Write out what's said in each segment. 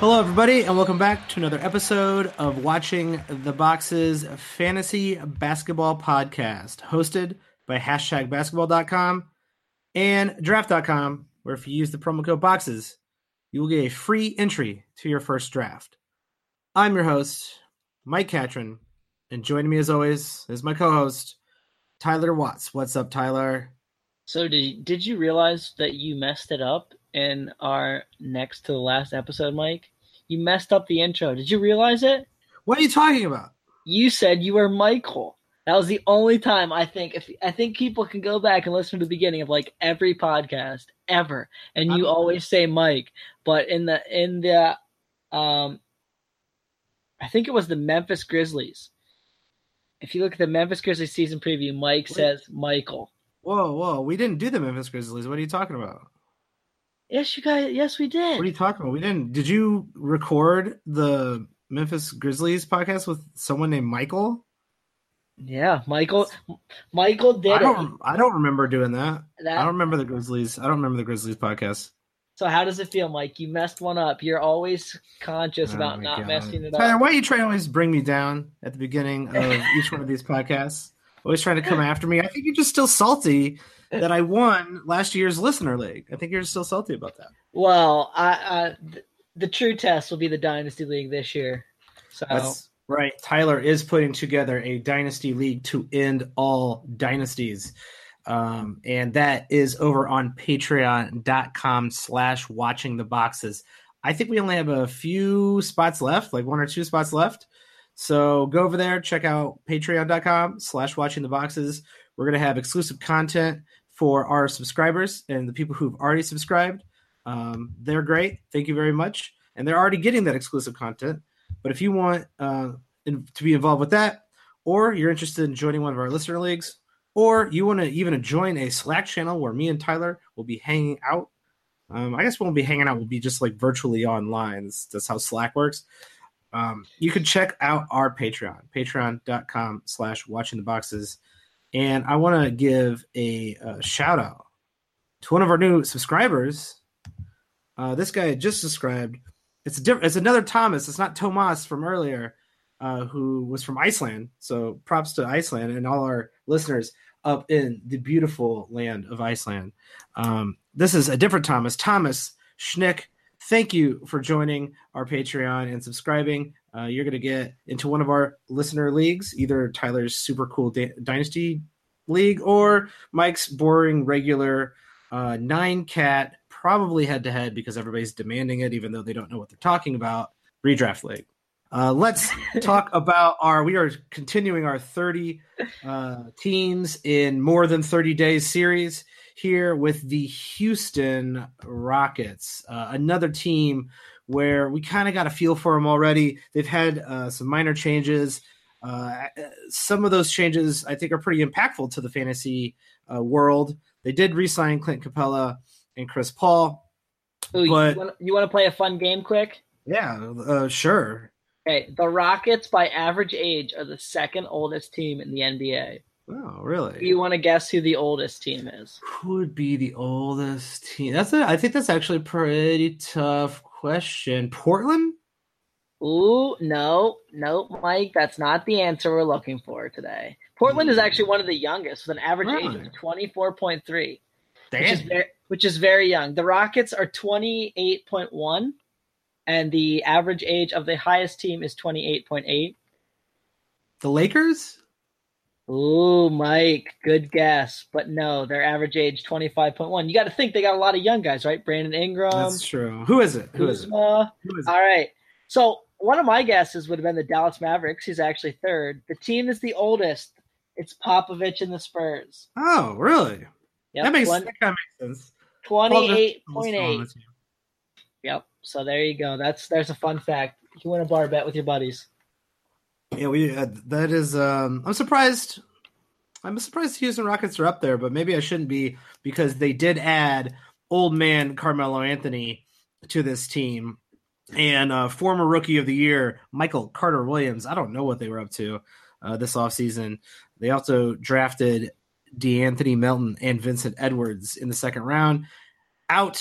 Hello, everybody, and welcome back to another episode of Watching the Box's Fantasy Basketball Podcast, hosted by HashtagBasketball.com and Draft.com, where if you use the promo code BOXES, you will get a free entry to your first draft. I'm your host, Mike Catron, and joining me as always is my co-host, Tyler Watts. What's up, Tyler? So did you realize that you messed it up in our next to the last episode, Mike? You messed up the intro. Did you realize it? What are you talking about? You said you were Michael. That was the only time I think people can go back and listen to the beginning of like every podcast ever, and you always say Mike. But in the I think it was the Memphis Grizzlies. If you look at the Memphis Grizzlies season preview, Mike says Michael. Whoa. We didn't do the Memphis Grizzlies. What are you talking about? Yes, you guys. Yes, we did. What are you talking about? We didn't. Did you record the Memphis Grizzlies podcast with someone named Michael? Yeah, Michael did it. I don't remember doing that. I don't remember the Grizzlies. I don't remember the Grizzlies podcast. So how does it feel, Mike? You messed one up. You're always conscious about not messing it up. Tyler, why are you trying to always bring me down at the beginning of each one of these podcasts? Always trying to come after me. I think you're just still salty that I won last year's listener league. I think you're still salty about that. Well, the true test will be the Dynasty League this year. So that's right. Tyler is putting together a Dynasty League to end all dynasties. And that is over on patreon.com/watchingtheboxes. I think we only have a few spots left, like one or two spots left. So go over there, check out patreon.com/watchingtheboxes. We're going to have exclusive content for our subscribers and the people who've already subscribed. They're great. Thank you very much. And they're already getting that exclusive content. But if you want to be involved with that, or you're interested in joining one of our listener leagues, or you want to even join a Slack channel where me and Tyler will be hanging out. I guess we won't be hanging out. We'll be just like virtually online. That's how Slack works. You can check out our Patreon, patreon.com/watchingtheboxes. And I want to give a shout out to one of our new subscribers. This guy just subscribed. It's another Thomas. It's not Tomas from earlier, who was from Iceland. So props to Iceland and all our listeners up in the beautiful land of Iceland. This is a different Thomas Schnick. Thank you for joining our Patreon and subscribing. You're going to get into one of our listener leagues, either Tyler's super cool Dynasty League or Mike's boring regular 9-cat, probably head-to-head because everybody's demanding it, even though they don't know what they're talking about, redraft league. Let's talk about we are continuing our 30 teams in more than 30 days series here with the Houston Rockets, another team where we kind of got a feel for them already. They've had some minor changes. Some of those changes, I think, are pretty impactful to the fantasy world. They did re-sign Clint Capela and Chris Paul. Ooh, but you want to play a fun game quick? Yeah, sure. Okay, the Rockets, by average age, are the second oldest team in the NBA. Oh, really? You want to guess who the oldest team is? Who would be the oldest team? I think that's actually a pretty tough question. Portland? Ooh, no, Mike. That's not the answer we're looking for today. Portland is actually one of the youngest with an average age of 24.3, which is very young. The Rockets are 28.1, and the average age of the highest team is 28.8. The Lakers? Ooh, Mike, good guess. But no, their average age 25.1. You got to think they got a lot of young guys, right? Brandon Ingram. That's true. Who is it? All right. So one of my guesses would have been the Dallas Mavericks. He's actually third. The team is the oldest. It's Popovich and the Spurs. Oh, really? Yep. That kind of makes sense. 28.8. Yep. So there you go. There's a fun fact. You win a bar bet with your buddies. Yeah, that is. I'm surprised. Houston Rockets are up there, but maybe I shouldn't be because they did add old man Carmelo Anthony to this team and former Rookie of the Year Michael Carter Williams. I don't know what they were up to this offseason. They also drafted D'Anthony Melton and Vincent Edwards in the second round. Out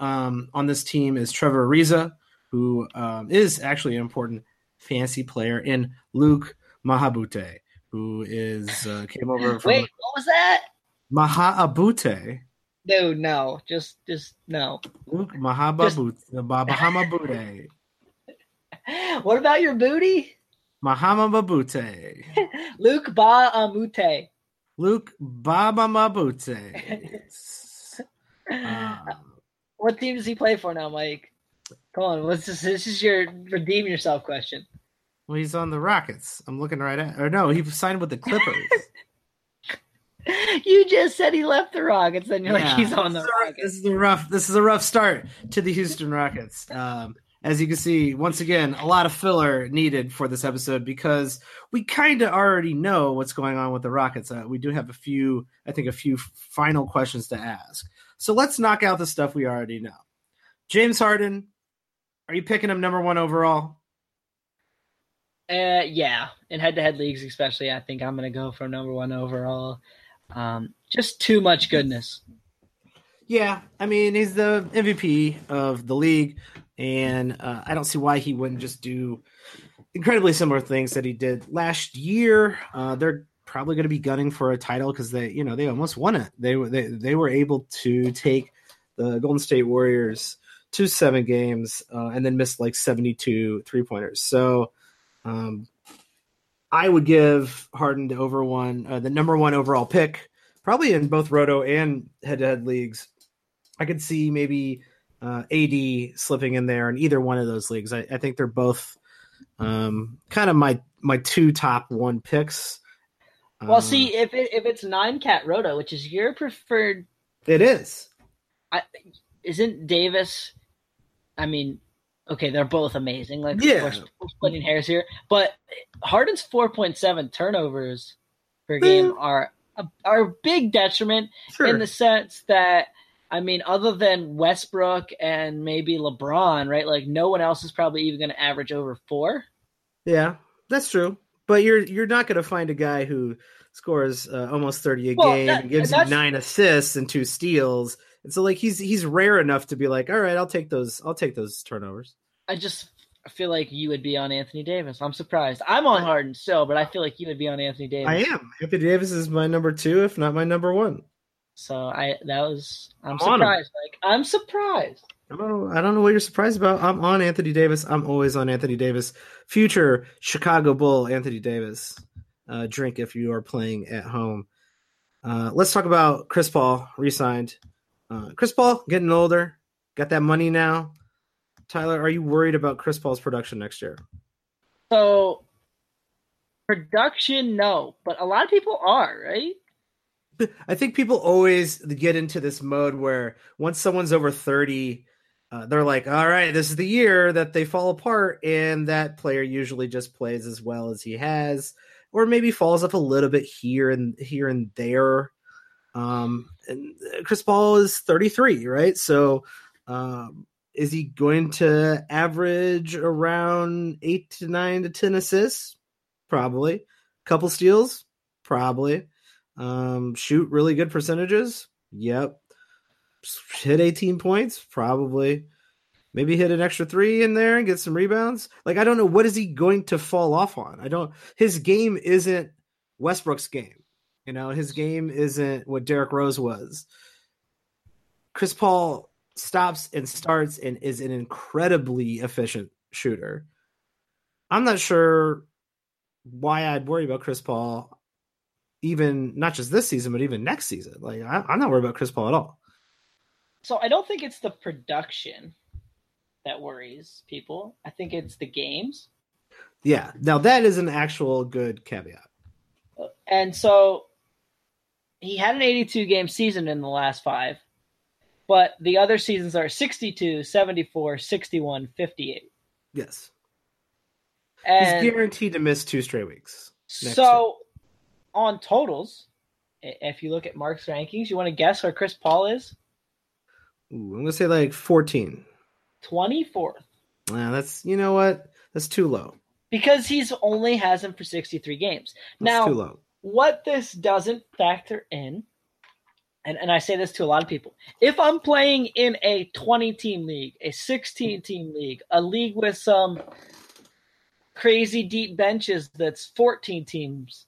on this team is Trevor Ariza, who is actually an important fantasy player in Luc Mbah a Moute, who is came over from. Wait, what was that? Mbah a Moute. Dude, no, just no. Luc Mbah a Moute. What about your booty? Mbah a Moute. Luc Mbah a Moute. Luc Mbah a Moute. What team does he play for now, Mike? Come on, this is your redeem yourself question. Well, he's on the Rockets. I'm looking right at. Or no, he signed with the Clippers. You just said he left the Rockets, then you're like he's on the Rockets. This is a rough start to the Houston Rockets. As you can see, once again, a lot of filler needed for this episode because we kind of already know what's going on with the Rockets. We do have a few final questions to ask. So let's knock out the stuff we already know. James Harden, are you picking him number 1 overall? Yeah, in head-to-head leagues especially, I think I'm going to go for number 1 overall. Just too much goodness. Yeah, I mean, he's the MVP of the league, and I don't see why he wouldn't just do incredibly similar things that he did last year. They're probably going to be gunning for a title because they almost won it. They were able to take the Golden State Warriors to 7 games and then missed like 72 three-pointers. So I would give Harden the number 1 overall pick, probably in both roto and head-to-head leagues. I could see maybe AD slipping in there in either one of those leagues. I think they're both kind of my 2 top 1 picks. Well, see, if it's 9-cat roto, which is your preferred, it is. Isn't Davis? I mean, okay, they're both amazing. Like, yeah, we're splitting hairs here, but Harden's 4.7 turnovers per game are a big detriment in the sense that, I mean, other than Westbrook and maybe LeBron, right? Like, no one else is probably even going to average over 4. Yeah, that's true. But you're not going to find a guy who scores almost 30 a game and gives you 9 assists and 2 steals. And so, like, he's rare enough to be like, all right, I'll take those turnovers. I feel like you would be on Anthony Davis. I'm surprised. I'm on Harden, but I feel like you would be on Anthony Davis. I am. Anthony Davis is my number 2, if not my number 1. So I'm surprised. Like, I'm surprised. I don't know what you're surprised about. I'm on Anthony Davis. I'm always on Anthony Davis. Future Chicago Bull Anthony Davis. Drink if you are playing at home. Let's talk about Chris Paul, re-signed. Chris Paul, getting older. Got that money now. Tyler, are you worried about Chris Paul's production next year? So, production, no. But a lot of people are, right? I think people always get into this mode where once someone's over 30, they're like, all right, this is the year that they fall apart, and that player usually just plays as well as he has, or maybe falls off a little bit here and there. And Chris Paul is 33, right? So is he going to average around 8 to 9 to 10 assists? Probably. Couple steals? Probably. Shoot really good percentages? Yep. Hit 18 points? Probably. Maybe hit an extra 3 in there and get some rebounds. Like, I don't know. What is he going to fall off on? His game isn't Westbrook's game. You know, his game isn't what Derrick Rose was. Chris Paul stops and starts and is an incredibly efficient shooter. I'm not sure why I'd worry about Chris Paul. Even not just this season, but even next season. Like, I'm not worried about Chris Paul at all. So I don't think it's the production that worries people. I think it's the games. Yeah. Now that is an actual good caveat. And so he had an 82 game season in the last 5, but the other seasons are 62, 74, 61, 58. Yes. And he's guaranteed to miss 2 straight weeks. Next year. On totals, if you look at Mark's rankings, you want to guess where Chris Paul is? Ooh, I'm going to say like 14. 24th. Nah, That's too low. Because he's only has him for 63 games. That's too low. What this doesn't factor in and I say this to a lot of people, if I'm playing in a 20-team league, a 16-team league, a league with some crazy deep benches that's 14 teams,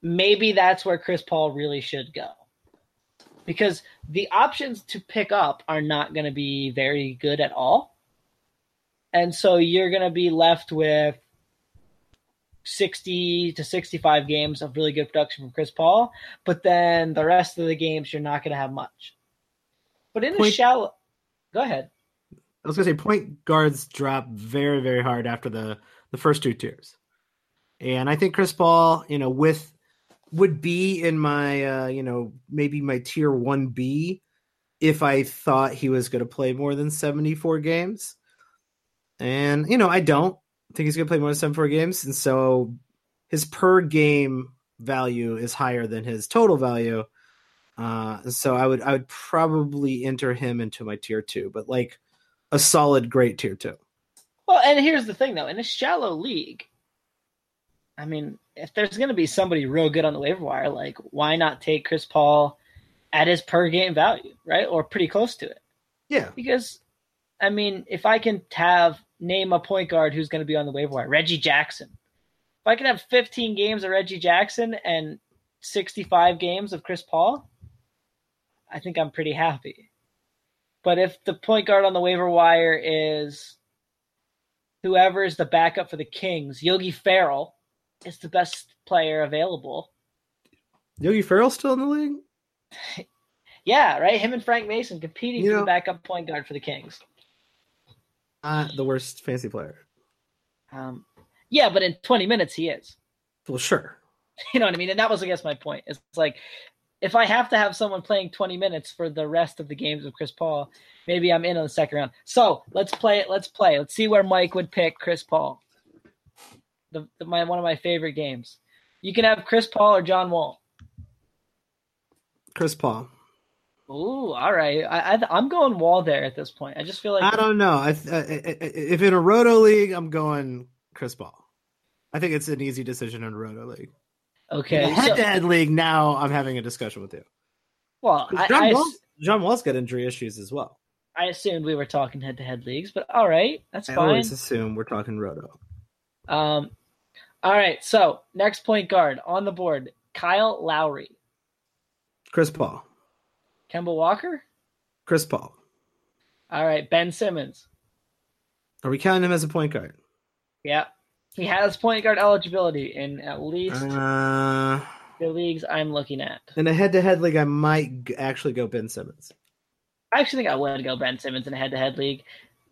maybe that's where Chris Paul really should go. Because the options to pick up are not going to be very good at all. And so you're going to be left with 60 to 65 games of really good production from Chris Paul, but then the rest of the games you're not going to have much. But in the shallow – go ahead. I was going to say point guards drop very, very hard after the first two tiers. And I think Chris Paul, you know, with – would be in my, you know, maybe my tier 1B if I thought he was going to play more than 74 games. And, you know, I don't think he's going to play more than 74 games. And so his per game value is higher than his total value. So I would probably enter him into my tier 2, but like a solid, great tier 2. Well, and here's the thing, though. In a shallow league, I mean, if there's going to be somebody real good on the waiver wire, like why not take Chris Paul at his per game value, right? Or pretty close to it. Yeah. Because, I mean, if I can name a point guard who's going to be on the waiver wire, Reggie Jackson. If I can have 15 games of Reggie Jackson and 65 games of Chris Paul, I think I'm pretty happy. But if the point guard on the waiver wire is whoever is the backup for the Kings, Yogi Ferrell, it's the best player available. Yogi Ferrell still in the league? Yeah, right? Him and Frank Mason competing for the backup point guard for the Kings. The worst fantasy player. Yeah, but in 20 minutes he is. Well, sure. You know what I mean? And that was, I guess, my point. It's like, if I have to have someone playing 20 minutes for the rest of the games of Chris Paul, maybe I'm in on the second round. So, let's play it. Let's see where Mike would pick Chris Paul. One of my favorite games. You can have Chris Paul or John Wall. Chris Paul. Ooh, all right. I'm going Wall there at this point. I just feel like I don't know. If in a Roto League, I'm going Chris Paul. I think it's an easy decision in a Roto League. Okay, in a head-to-head league. Now I'm having a discussion with you. Well, John Wall's got injury issues as well. I assumed we were talking head-to-head leagues, but all right, that's fine. I always assume we're talking Roto. All right, so next point guard on the board, Kyle Lowry. Chris Paul. Kemba Walker? Chris Paul. All right, Ben Simmons. Are we counting him as a point guard? Yeah. He has point guard eligibility in at least the leagues I'm looking at. In a head-to-head league, I might actually go Ben Simmons. I actually think I would go Ben Simmons in a head-to-head league.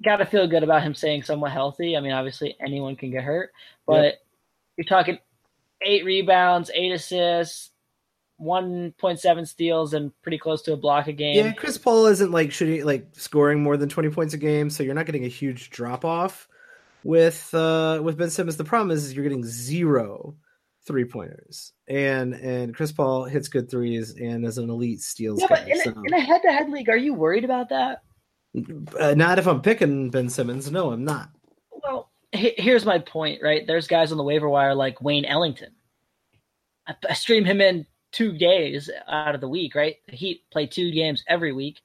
Got to feel good about him staying somewhat healthy. I mean, obviously anyone can get hurt, but You're talking 8 rebounds, 8 assists, 1.7 steals, and pretty close to a block a game. Yeah, Chris Paul isn't like shooting, like scoring more than 20 points a game, so you're not getting a huge drop off with Ben Simmons. The problem is you're getting 0 three-pointers, and Chris Paul hits good threes and is an elite steals guy. But in a head-to-head league, are you worried about that? Not if I'm picking Ben Simmons. No, I'm not. Well, here's my point, right? There's guys on the waiver wire like Wayne Ellington. I stream him in 2 days out of the week, right? The Heat play 2 games every week.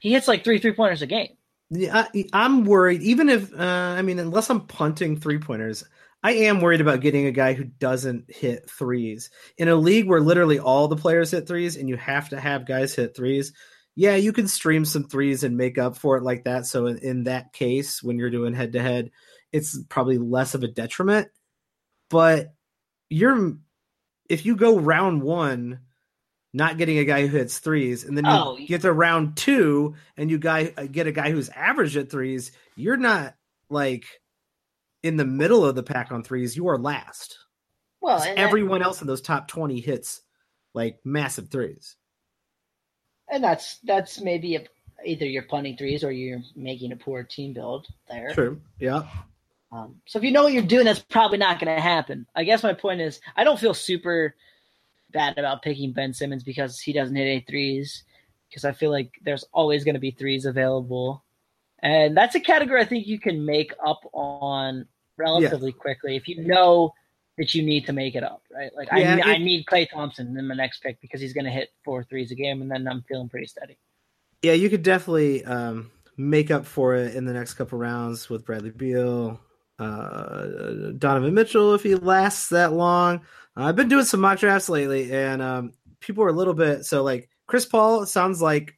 He hits like 3 three-pointers a game. Yeah, I'm worried. Even if, unless I'm punting three-pointers, I am worried about getting a guy who doesn't hit threes. In a league where literally all the players hit threes and you have to have guys hit threes, yeah, you can stream some threes and make up for it like that. So in that case, when you're doing head-to-head, it's probably less of a detriment. But if you go round 1 not getting a guy who hits threes, and then you get to round 2 and you get a guy who's average at threes, you're not like in the middle of the pack on threes. You are last. Well, everyone else in those top 20 hits like massive threes. And that's maybe either you're punting threes or you're making a poor team build there. True, yeah. So if you know what you're doing, that's probably not going to happen. I guess my point is I don't feel super bad about picking Ben Simmons because he doesn't hit any threes, because I feel like there's always going to be threes available. And that's a category I think you can make up on relatively quickly. If you know that you need to make it up, right? Like I need Klay Thompson in my next pick because he's going to hit 4 threes a game, and then I'm feeling pretty steady. Yeah, you could definitely make up for it in the next couple rounds with Bradley Beal, Donovan Mitchell if he lasts that long. I've been doing some mock drafts lately, and people are a little bit so like Chris Paul. It sounds like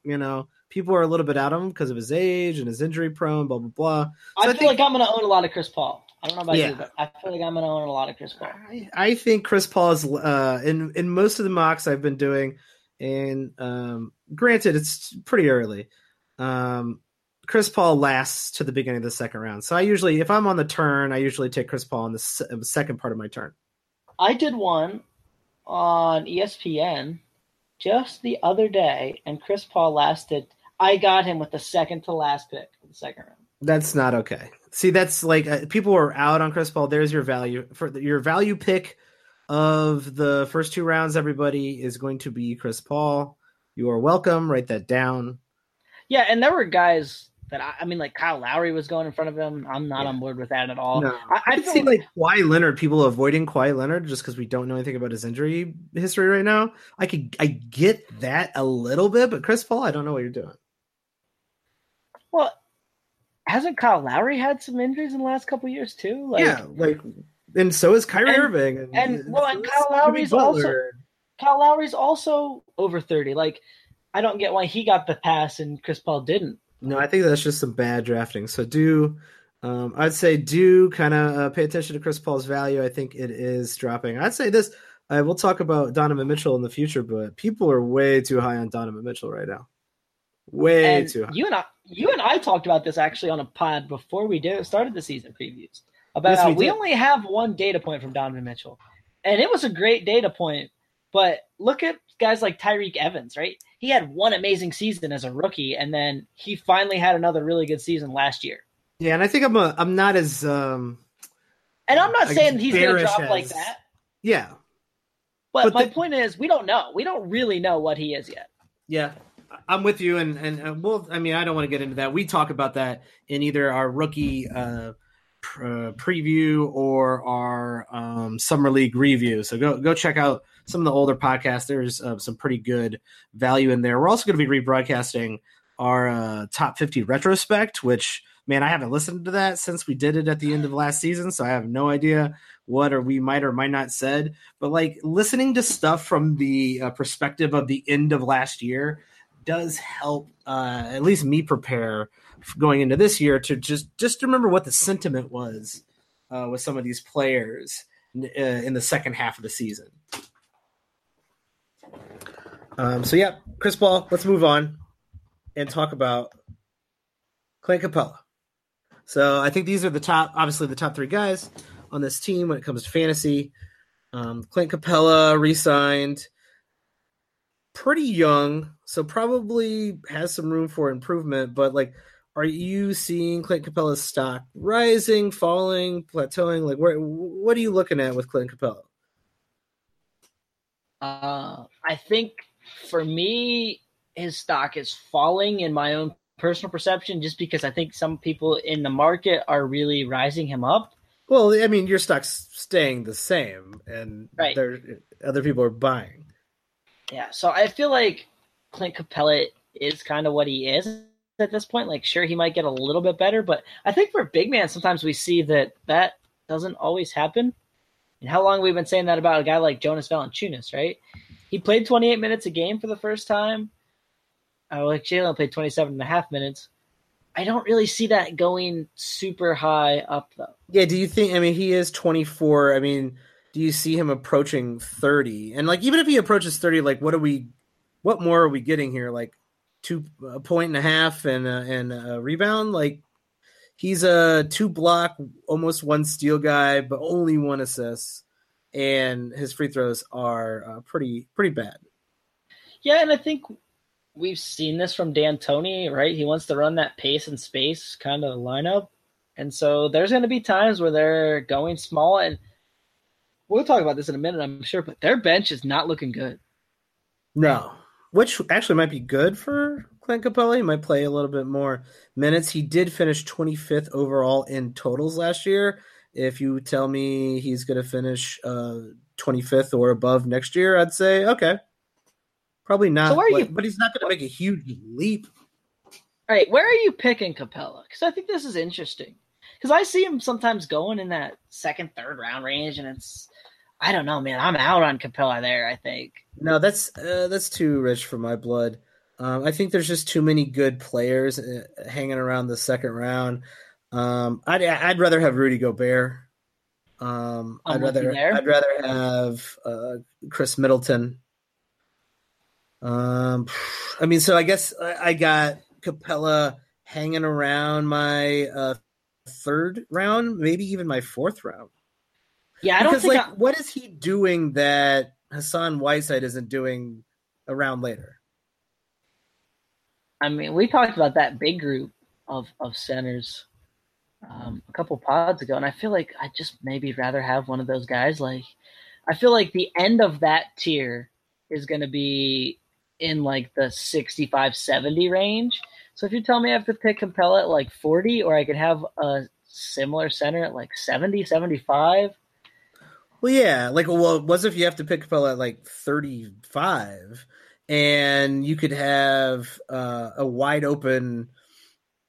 people are a little bit out of him because of his age and his injury prone, blah blah blah. So I feel like I'm going to own a lot of Chris Paul. I don't know about you, but I feel like I'm going to own a lot of Chris Paul. I think Chris Paul is in most of the mocks I've been doing, and granted, it's pretty early. Chris Paul lasts to the beginning of the second round. So I usually, if I'm on the turn, I usually take Chris Paul in the second part of my turn. I did one on ESPN just the other day, and Chris Paul lasted. I got him with the second to last pick of the second round. That's not okay. See, that's like people are out on Chris Paul. There's your value your value pick of the first two rounds. Everybody is going to be Chris Paul. You are welcome. Write that down. Yeah, and there were guys that like Kyle Lowry was going in front of him. I'm not on board with that at all. No. I've seen like Kawhi Leonard, people avoiding Kawhi Leonard just because we don't know anything about his injury history right now. I get that a little bit, but Chris Paul, I don't know what you're doing. Well, hasn't Kyle Lowry had some injuries in the last couple of years too? And so is Kyrie Irving, and Kyle Lowry's also over 30. Like, I don't get why he got the pass and Chris Paul didn't. No, I think that's just some bad drafting. So I'd say kind of pay attention to Chris Paul's value. I think it is dropping. I'd say this. We'll talk about Donovan Mitchell in the future, but people are way too high on Donovan Mitchell right now. Way too high. You and I talked about this actually on a pod before we started the season previews about how we only have one data point from Donovan Mitchell, and it was a great data point. But look at guys like Tyreek Evans, right? He had one amazing season as a rookie, and then he finally had another really good season last year. Yeah, and I think I'm not as and I'm not saying he's going to drop like that. Yeah. But my point is we don't know. We don't really know what he is yet. Yeah, I'm with you, and we'll. I mean, I don't want to get into that. We talk about that in either our rookie preview or our summer league review. So go check out some of the older podcasts. There's some pretty good value in there. We're also going to be rebroadcasting our top 50 retrospect, which, man, I haven't listened to that since we did it at the end of last season. So I have no idea what we might or might not said, but like listening to stuff from the perspective of the end of last year does help at least me prepare going into this year to just remember what the sentiment was with some of these players in the second half of the season. So yeah, Chris Paul, let's move on and talk about Clint Capela. So I think these are the top three guys on this team when it comes to fantasy. Clint Capela re-signed, pretty young, so probably has some room for improvement, but like, are you seeing Clint Capela's stock rising, falling, plateauing? Like what are you looking at with Clint Capela? I think for me, his stock is falling in my own personal perception just because I think some people in the market are really rising him up. Well, I mean, your stock's staying the same, and other people are buying. Yeah, so I feel like Clint Capela is kind of what he is at this point. Like, sure, he might get a little bit better, but I think for a big man, sometimes we see that doesn't always happen. And how long we've been saying that about a guy like Jonas Valanciunas, right? He played 28 minutes a game for the first time. Jalen played 27 and a half minutes. I don't really see that going super high up, though. Yeah, do you think – he is 24. Do you see him approaching 30? And, even if he approaches 30, what more are we getting here? Like, 2.5 and a rebound? He's a 2-block, almost 1-steal guy, but only 1 assist, and his free throws are pretty bad. Yeah, and I think we've seen this from D'Antoni, right? He wants to run that pace and space kind of lineup, and so there's going to be times where they're going small, and we'll talk about this in a minute, I'm sure, but their bench is not looking good. No, which actually might be good for Clint Capela. He might play a little bit more minutes. He did finish 25th overall in totals last year, If you tell me he's going to finish 25th or above next year, I'd say, okay, probably not. So but he's not going to make a huge leap. All right, where are you picking Capela? Because I think this is interesting. Because I see him sometimes going in that second, third round range, and it's – I don't know, man. I'm out on Capela there, I think. No, that's too rich for my blood. I think there's just too many good players hanging around the second round. I'd rather have Rudy Gobert. I'd rather have Chris Middleton. I mean, so I guess I got Capela hanging around my third round, maybe even my fourth round. Yeah, what is he doing that Hassan Whiteside isn't doing a round later? I mean, we talked about that big group of centers a couple pods ago, and I feel like I'd just maybe rather have one of those guys. Like, I feel like the end of that tier is going to be in like the 65-70 range. So if you tell me I have to pick Capela at like 40, or I could have a similar center at like 70-75. Well, yeah. Like, well, what if you have to pick Capela at like 35, and you could have a wide open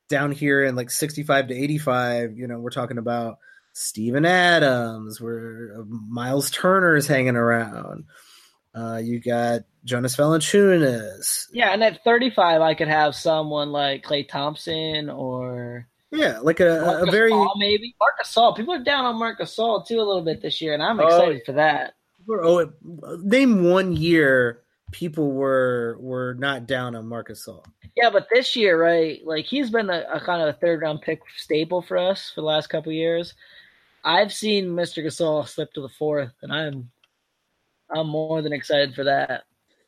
down here in like 65-85? You know, we're talking about Steven Adams, where Miles Turner is hanging around. You got Jonas Valanciunas. Yeah, and at 35, I could have someone like Klay Thompson or like a very maybe Marc Gasol. People are down on Marc Gasol too a little bit this year, and I'm excited for that. Name one year people were not down on Marc Gasol. Yeah, but this year, right? Like, he's been a kind of a third round pick staple for us for the last couple of years. I've seen Mr. Gasol slip to the fourth, and I'm more than excited for that.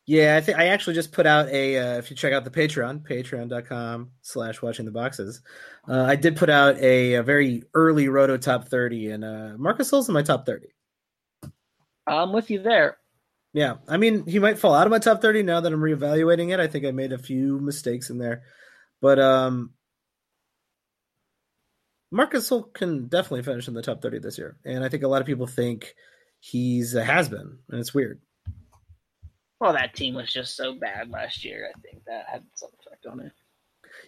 Yeah, I think I actually just put out a if you check out the Patreon, patreon.com/watchingtheboxes, I did put out a very early Roto top 30, and Marc Gasol's in my top 30. I'm with you there. Yeah, I mean, he might fall out of my top 30 now that I'm reevaluating it. I think I made a few mistakes in there, but Marc Gasol can definitely finish in the top 30 this year, and I think a lot of people think he's a has-been, and it's weird. Well, that team was just so bad last year. I think that had some effect on it.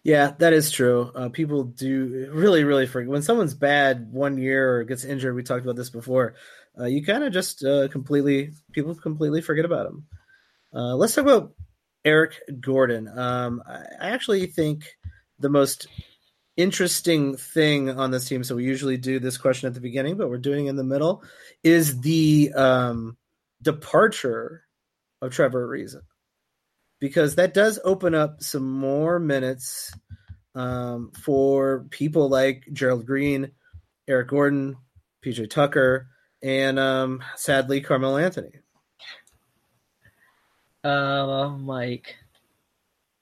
Yeah, that is true. People do really, really forget. When someone's bad one year or gets injured, we talked about this before, you kind of just completely forget about him. Let's talk about Eric Gordon. I actually think the most interesting thing on this team, so we usually do this question at the beginning, but we're doing it in the middle, is the departure of Trevor Ariza, because that does open up some more minutes for people like Gerald Green, Eric Gordon, P.J. Tucker, and sadly Carmelo Anthony. Mike,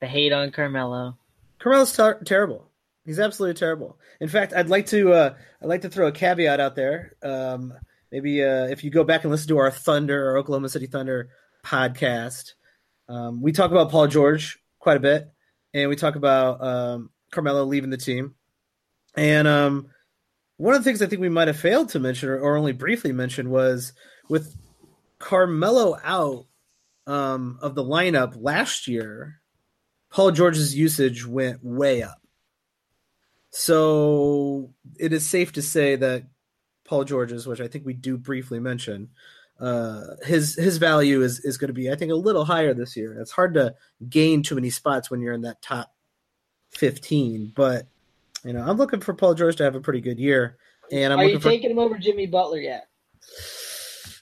the hate on Carmelo. Carmelo's terrible. He's absolutely terrible. In fact, I'd like to throw a caveat out there. Maybe if you go back and listen to our Thunder, our Oklahoma City Thunder podcast, we talk about Paul George quite a bit, and we talk about Carmelo leaving the team. And one of the things I think we might have failed to mention, or only briefly mentioned, was with Carmelo out of the lineup last year, Paul George's usage went way up. So it is safe to say that Paul George's, which I think we do briefly mention, his value is going to be, I think, a little higher this year. It's hard to gain too many spots when you're in that top 15. But, you know, I'm looking for Paul George to have a pretty good year. And are you taking him over Jimmy Butler yet?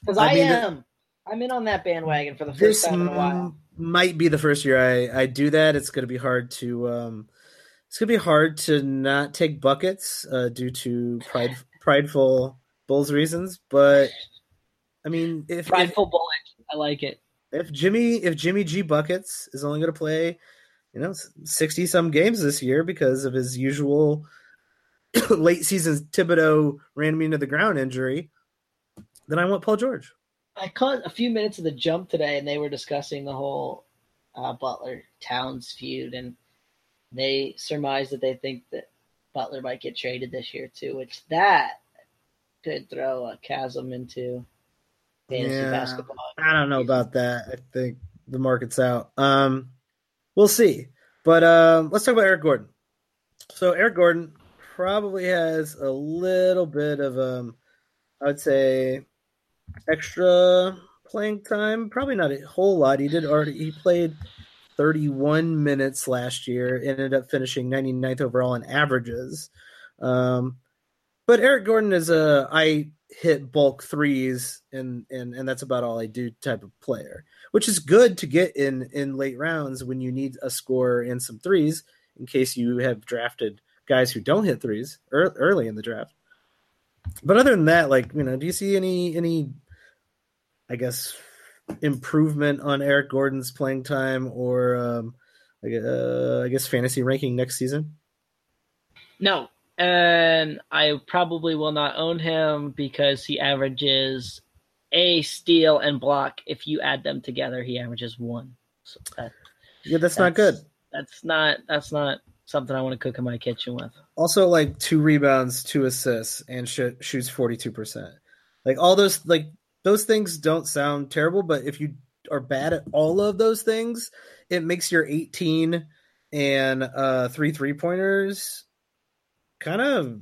Because I am. I'm in on that bandwagon for the first time in a while. Might be the first year I do that. It's going to be hard to It's going to be hard to not take buckets due to prideful Bulls reasons, but I mean, if prideful Bulls, I like it. If Jimmy G buckets is only going to play, 60 some games this year because of his usual late season Thibodeau ran me into the ground injury, then I want Paul George. I caught a few minutes of The Jump today, and they were discussing the whole Butler Towns feud, and they surmise that they think that Butler might get traded this year too, which that could throw a chasm into fantasy basketball. I don't know about that. I think the market's out. We'll see. But let's talk about Eric Gordon. So Eric Gordon probably has a little bit of, I would say, extra playing time. Probably not a whole lot. He played 31 minutes last year, ended up finishing 99th overall in averages. But Eric Gordon is I hit bulk threes and that's about all I do type of player, which is good to get in late rounds when you need a scorer and some threes in case you have drafted guys who don't hit threes early in the draft. But other than that, do you see any, I guess, improvement on Eric Gordon's playing time or, I guess, fantasy ranking next season? No. And I probably will not own him because he averages a steal and block. If you add them together, he averages one. So that's not good. That's not something I want to cook in my kitchen with. Also, 2 rebounds, 2 assists, and shoots 42%. All those, those things don't sound terrible, but if you are bad at all of those things, it makes your 18 and 3 three-pointers kind of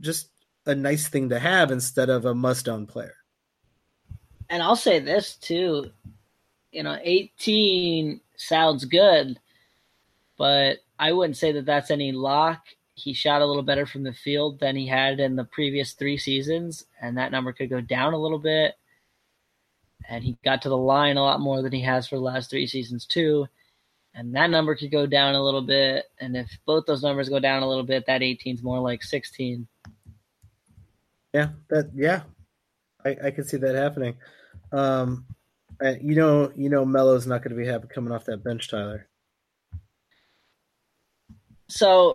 just a nice thing to have instead of a must-own player. And I'll say this, too. 18 sounds good, but I wouldn't say that that's any lock. He shot a little better from the field than he had in the previous 3 seasons, and that number could go down a little bit. And he got to the line a lot more than he has for the last 3 seasons, too. And that number could go down a little bit. And if both those numbers go down a little bit, that 18 is more like 16. Yeah, I could see that happening. Melo's not going to be happy coming off that bench, Tyler. So,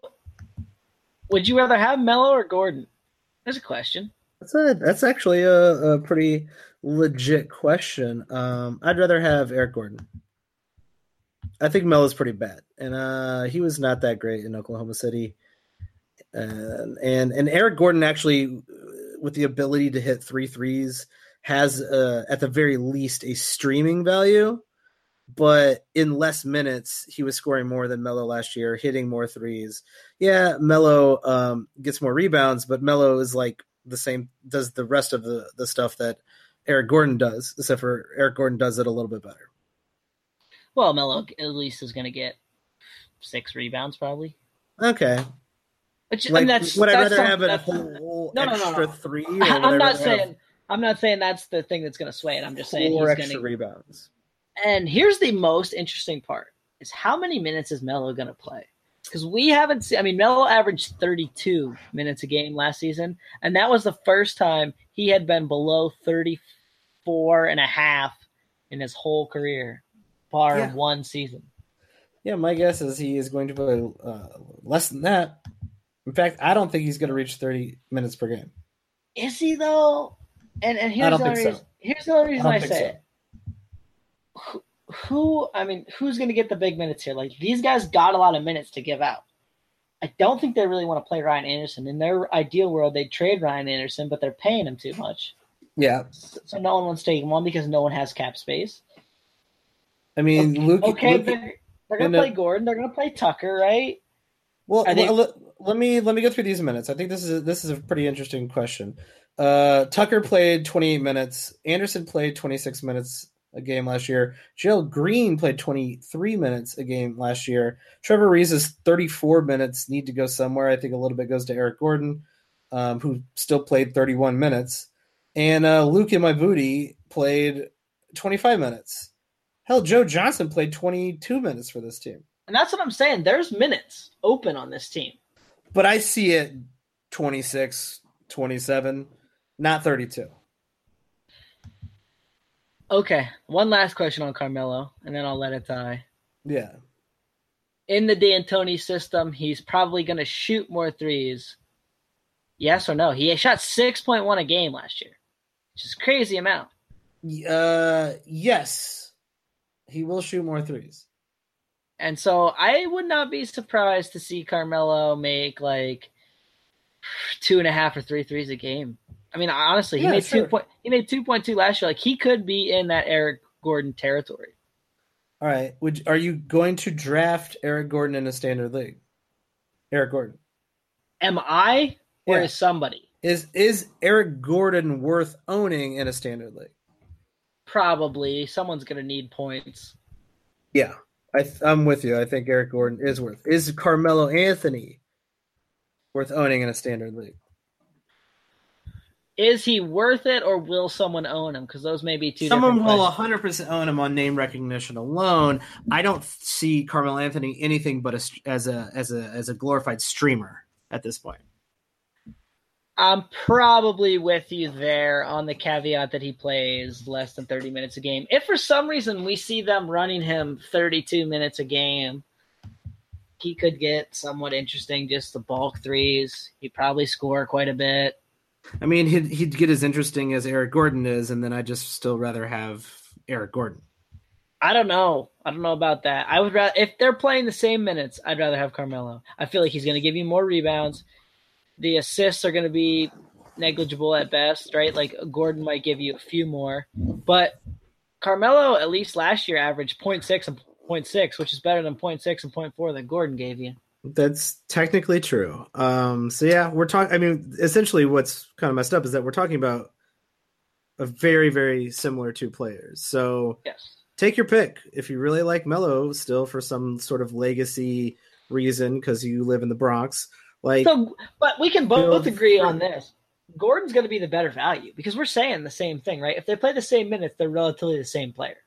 would you rather have Melo or Gordon? That's a question. That's actually a pretty legit question. I'd rather have Eric Gordon. I think Melo's pretty bad, and he was not that great in Oklahoma City. And Eric Gordon actually, with the ability to hit 3 threes, has at the very least a streaming value. But in less minutes, he was scoring more than Melo last year, hitting more threes. Yeah, Melo gets more rebounds, but Melo is the same, does the rest of the stuff that Eric Gordon does, except for Eric Gordon does it a little bit better. Well, Melo at least is going to get 6 rebounds, probably. Okay. Which, would I rather have a whole extra 3? I'm not saying that's the thing that's going to sway it. I'm just saying he's going to get rebounds. And here's the most interesting part is how many minutes is Melo going to play? Because we haven't seen – Melo averaged 32 minutes a game last season, and that was the first time he had been below 34.5 in his whole career, bar one season. Yeah, my guess is he is going to play less than that. In fact, I don't think he's going to reach 30 minutes per game. Is he, though? And here's the only reason I say it. Who's going to get the big minutes here? These guys got a lot of minutes to give out. I don't think they really want to play Ryan Anderson. In their ideal world, they'd trade Ryan Anderson, but they're paying him too much. Yeah. So no one wants to take him on because no one has cap space. They're going to play Gordon. They're going to play Tucker, right? Well, let me go through these minutes. I think this is a pretty interesting question. Tucker played 28 minutes. Anderson played 26 minutes a game last year. Gerald Green played 23 minutes a game last year. Trevor Ariza's 34 minutes need to go somewhere. I think a little bit goes to Eric Gordon, who still played 31 minutes. And Luc Mbah a Moute played 25 minutes. Hell, Joe Johnson played 22 minutes for this team. And that's what I'm saying. There's minutes open on this team. But I see it 26, 27, not 32. Okay, one last question on Carmelo, and then I'll let it die. Yeah. In the D'Antoni system, he's probably going to shoot more threes. Yes or no? He shot 6.1 a game last year, which is a crazy amount. Yes, he will shoot more threes. And so I would not be surprised to see Carmelo make 2.5 or 3 threes a game I mean, honestly, he made 2.2 last year. Like, he could be in that Eric Gordon territory. All right. Are you going to draft Eric Gordon in a standard league? Eric Gordon. Am I or is somebody? Is Eric Gordon worth owning in a standard league? Probably. Someone's going to need points. Yeah, I'm with you. I think Eric Gordon is worth. Is Carmelo Anthony worth owning in a standard league? Is he worth it, or will someone own him? Because those may be two different questions. Someone will 100% own him on name recognition alone. I don't see Carmelo Anthony anything but as a glorified streamer at this point. I'm probably with you there on the caveat that he plays less than 30 minutes a game. If for some reason we see them running him 32 minutes a game, he could get somewhat interesting, just the bulk threes. He'd probably score quite a bit. I mean, he'd get as interesting as Eric Gordon is, and then I'd just still rather have Eric Gordon. I don't know. I don't know about that. I would rather, if they're playing the same minutes, I'd rather have Carmelo. I feel like he's going to give you more rebounds. The assists are going to be negligible at best, right? Like, Gordon might give you a few more. But Carmelo, at least last year, averaged 0.6 and 0.6, which is better than 0.6 and 0.4 that Gordon gave you. That's technically true. So, yeah, we're talking – I mean, essentially what's kind of messed up is that we're talking about a very, very similar two players. So take your pick. If you really like Melo still for some sort of legacy reason because you live in the Bronx – but we can both agree on this. Gordon's going to be the better value because we're saying the same thing, right? If they play the same minutes, they're relatively the same player.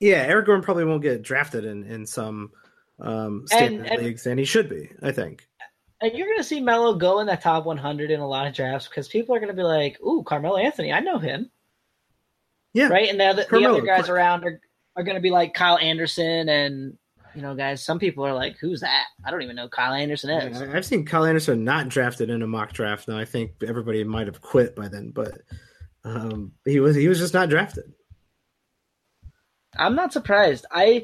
Yeah, Eric Gordon probably won't get drafted in some standard leagues, and he should be, I think. And you're going to see Melo go in the top 100 in a lot of drafts because people are going to be like, ooh, Carmelo Anthony, I know him. Yeah. Right? And the other guys around are going to be like Kyle Anderson and – you know, guys, some people are like, who's that? I don't even know who Kyle Anderson is. I've seen Kyle Anderson not drafted in a mock draft. Now, I think everybody might have quit by then, but he was just not drafted. I'm not surprised. I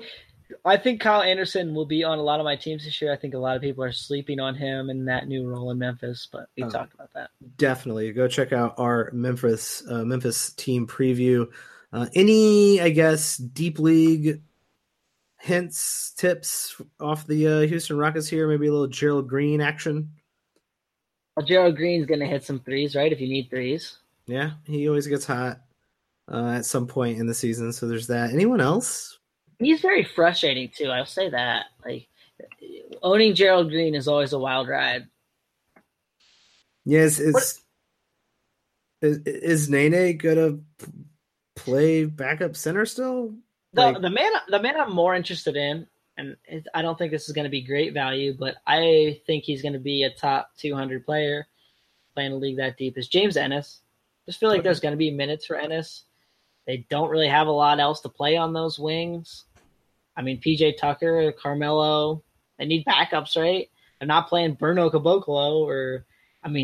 think Kyle Anderson will be on a lot of my teams this year. I think a lot of people are sleeping on him and that new role in Memphis, but we talked about that. Definitely. Go check out our Memphis team preview. Any, I guess, deep league hints, tips off the Houston Rockets here? Maybe a little Gerald Green action. Well, Gerald Green's going to hit some threes, right? If you need threes. Yeah, he always gets hot at some point in the season, so there's that. Anyone else? He's very frustrating, too. I'll say that. Like, owning Gerald Green is always a wild ride. Yes, is Nene going to play backup center still? The man I'm more interested in, and I don't think this is going to be great value, but I think he's going to be a top 200 player playing a league that deep, is James Ennis. Just feel like there's going to be minutes for Ennis. They don't really have a lot else to play on those wings. I mean, P.J. Tucker, Carmelo, they need backups, right? They're not playing Bruno Caboclo or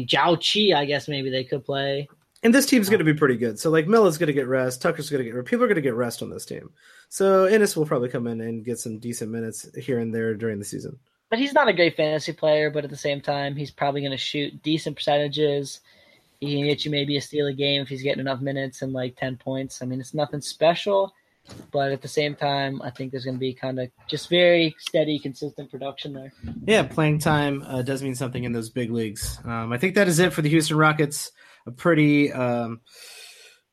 Jao Chi, I guess maybe they could play. And this team's going to be pretty good. So, like, Melo's going to get rest. Tucker's going to get rest. People are going to get rest on this team. So, Ennis will probably come in and get some decent minutes here and there during the season. But he's not a great fantasy player, but at the same time, he's probably going to shoot decent percentages. He can get you maybe a steal a game if he's getting enough minutes and, like, 10 points. I mean, it's nothing special, but at the same time, I think there's going to be kind of just very steady, consistent production there. Yeah, playing time does mean something in those big leagues. I think that is it for the Houston Rockets. A pretty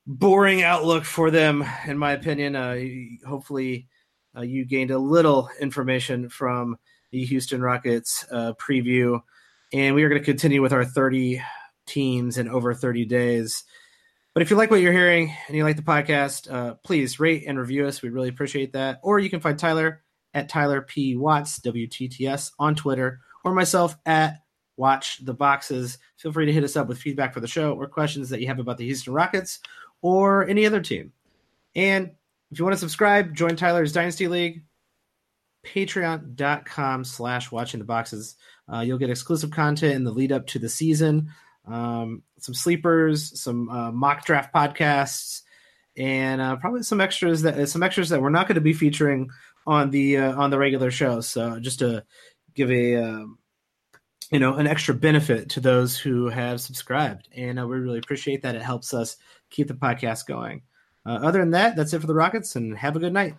boring outlook for them, in my opinion. Hopefully you gained a little information from the Houston Rockets preview. And we are going to continue with our 30 teams in over 30 days. But if you like what you're hearing and you like the podcast, please rate and review us. We really appreciate that. Or you can find Tyler at Tyler P. Watts, WTTS, on Twitter, or myself at Watch the Boxes. Feel free to hit us up with feedback for the show or questions that you have about the Houston Rockets or any other team. And if you want to subscribe, join Tyler's Dynasty League, patreon.com/watching the boxes. You'll get exclusive content in the lead up to the season, some sleepers, some mock draft podcasts, and probably some extras that we're not going to be featuring on the regular show. So just to give a you know, an extra benefit to those who have subscribed. And we really appreciate that. It helps us keep the podcast going. Other than that, that's it for the Rockets, and have a good night.